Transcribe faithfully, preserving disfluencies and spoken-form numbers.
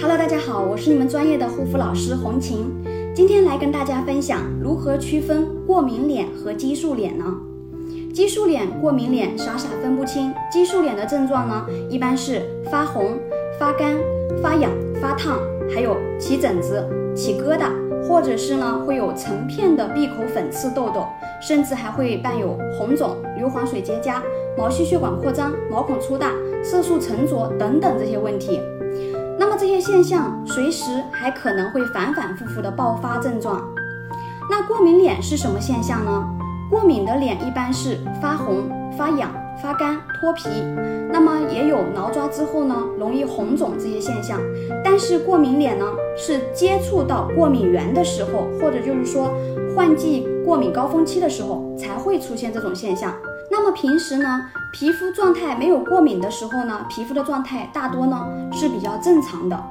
Hello， 大家好，我是你们专业的护肤老师红琴，今天来跟大家分享如何区分过敏脸和激素脸呢？激素脸、过敏脸傻傻分不清。激素脸的症状呢，一般是发红、发干、发痒、发烫，还有起疹子、起疙瘩，或者是呢会有成片的闭口粉刺痘痘，甚至还会伴有红肿、硫磺水结痂、毛细血管扩张、毛孔粗大、色素沉着等等这些问题。那么这些现象随时还可能会反反复复的爆发症状。那过敏脸是什么现象呢？过敏的脸一般是发红、发痒、发干、脱皮，那么也有挠抓之后呢容易红肿这些现象。但是过敏脸呢是接触到过敏源的时候，或者就是说换季过敏高峰期的时候才会出现这种现象。那么平时呢，皮肤状态没有过敏的时候呢，皮肤的状态大多呢是比较正常的。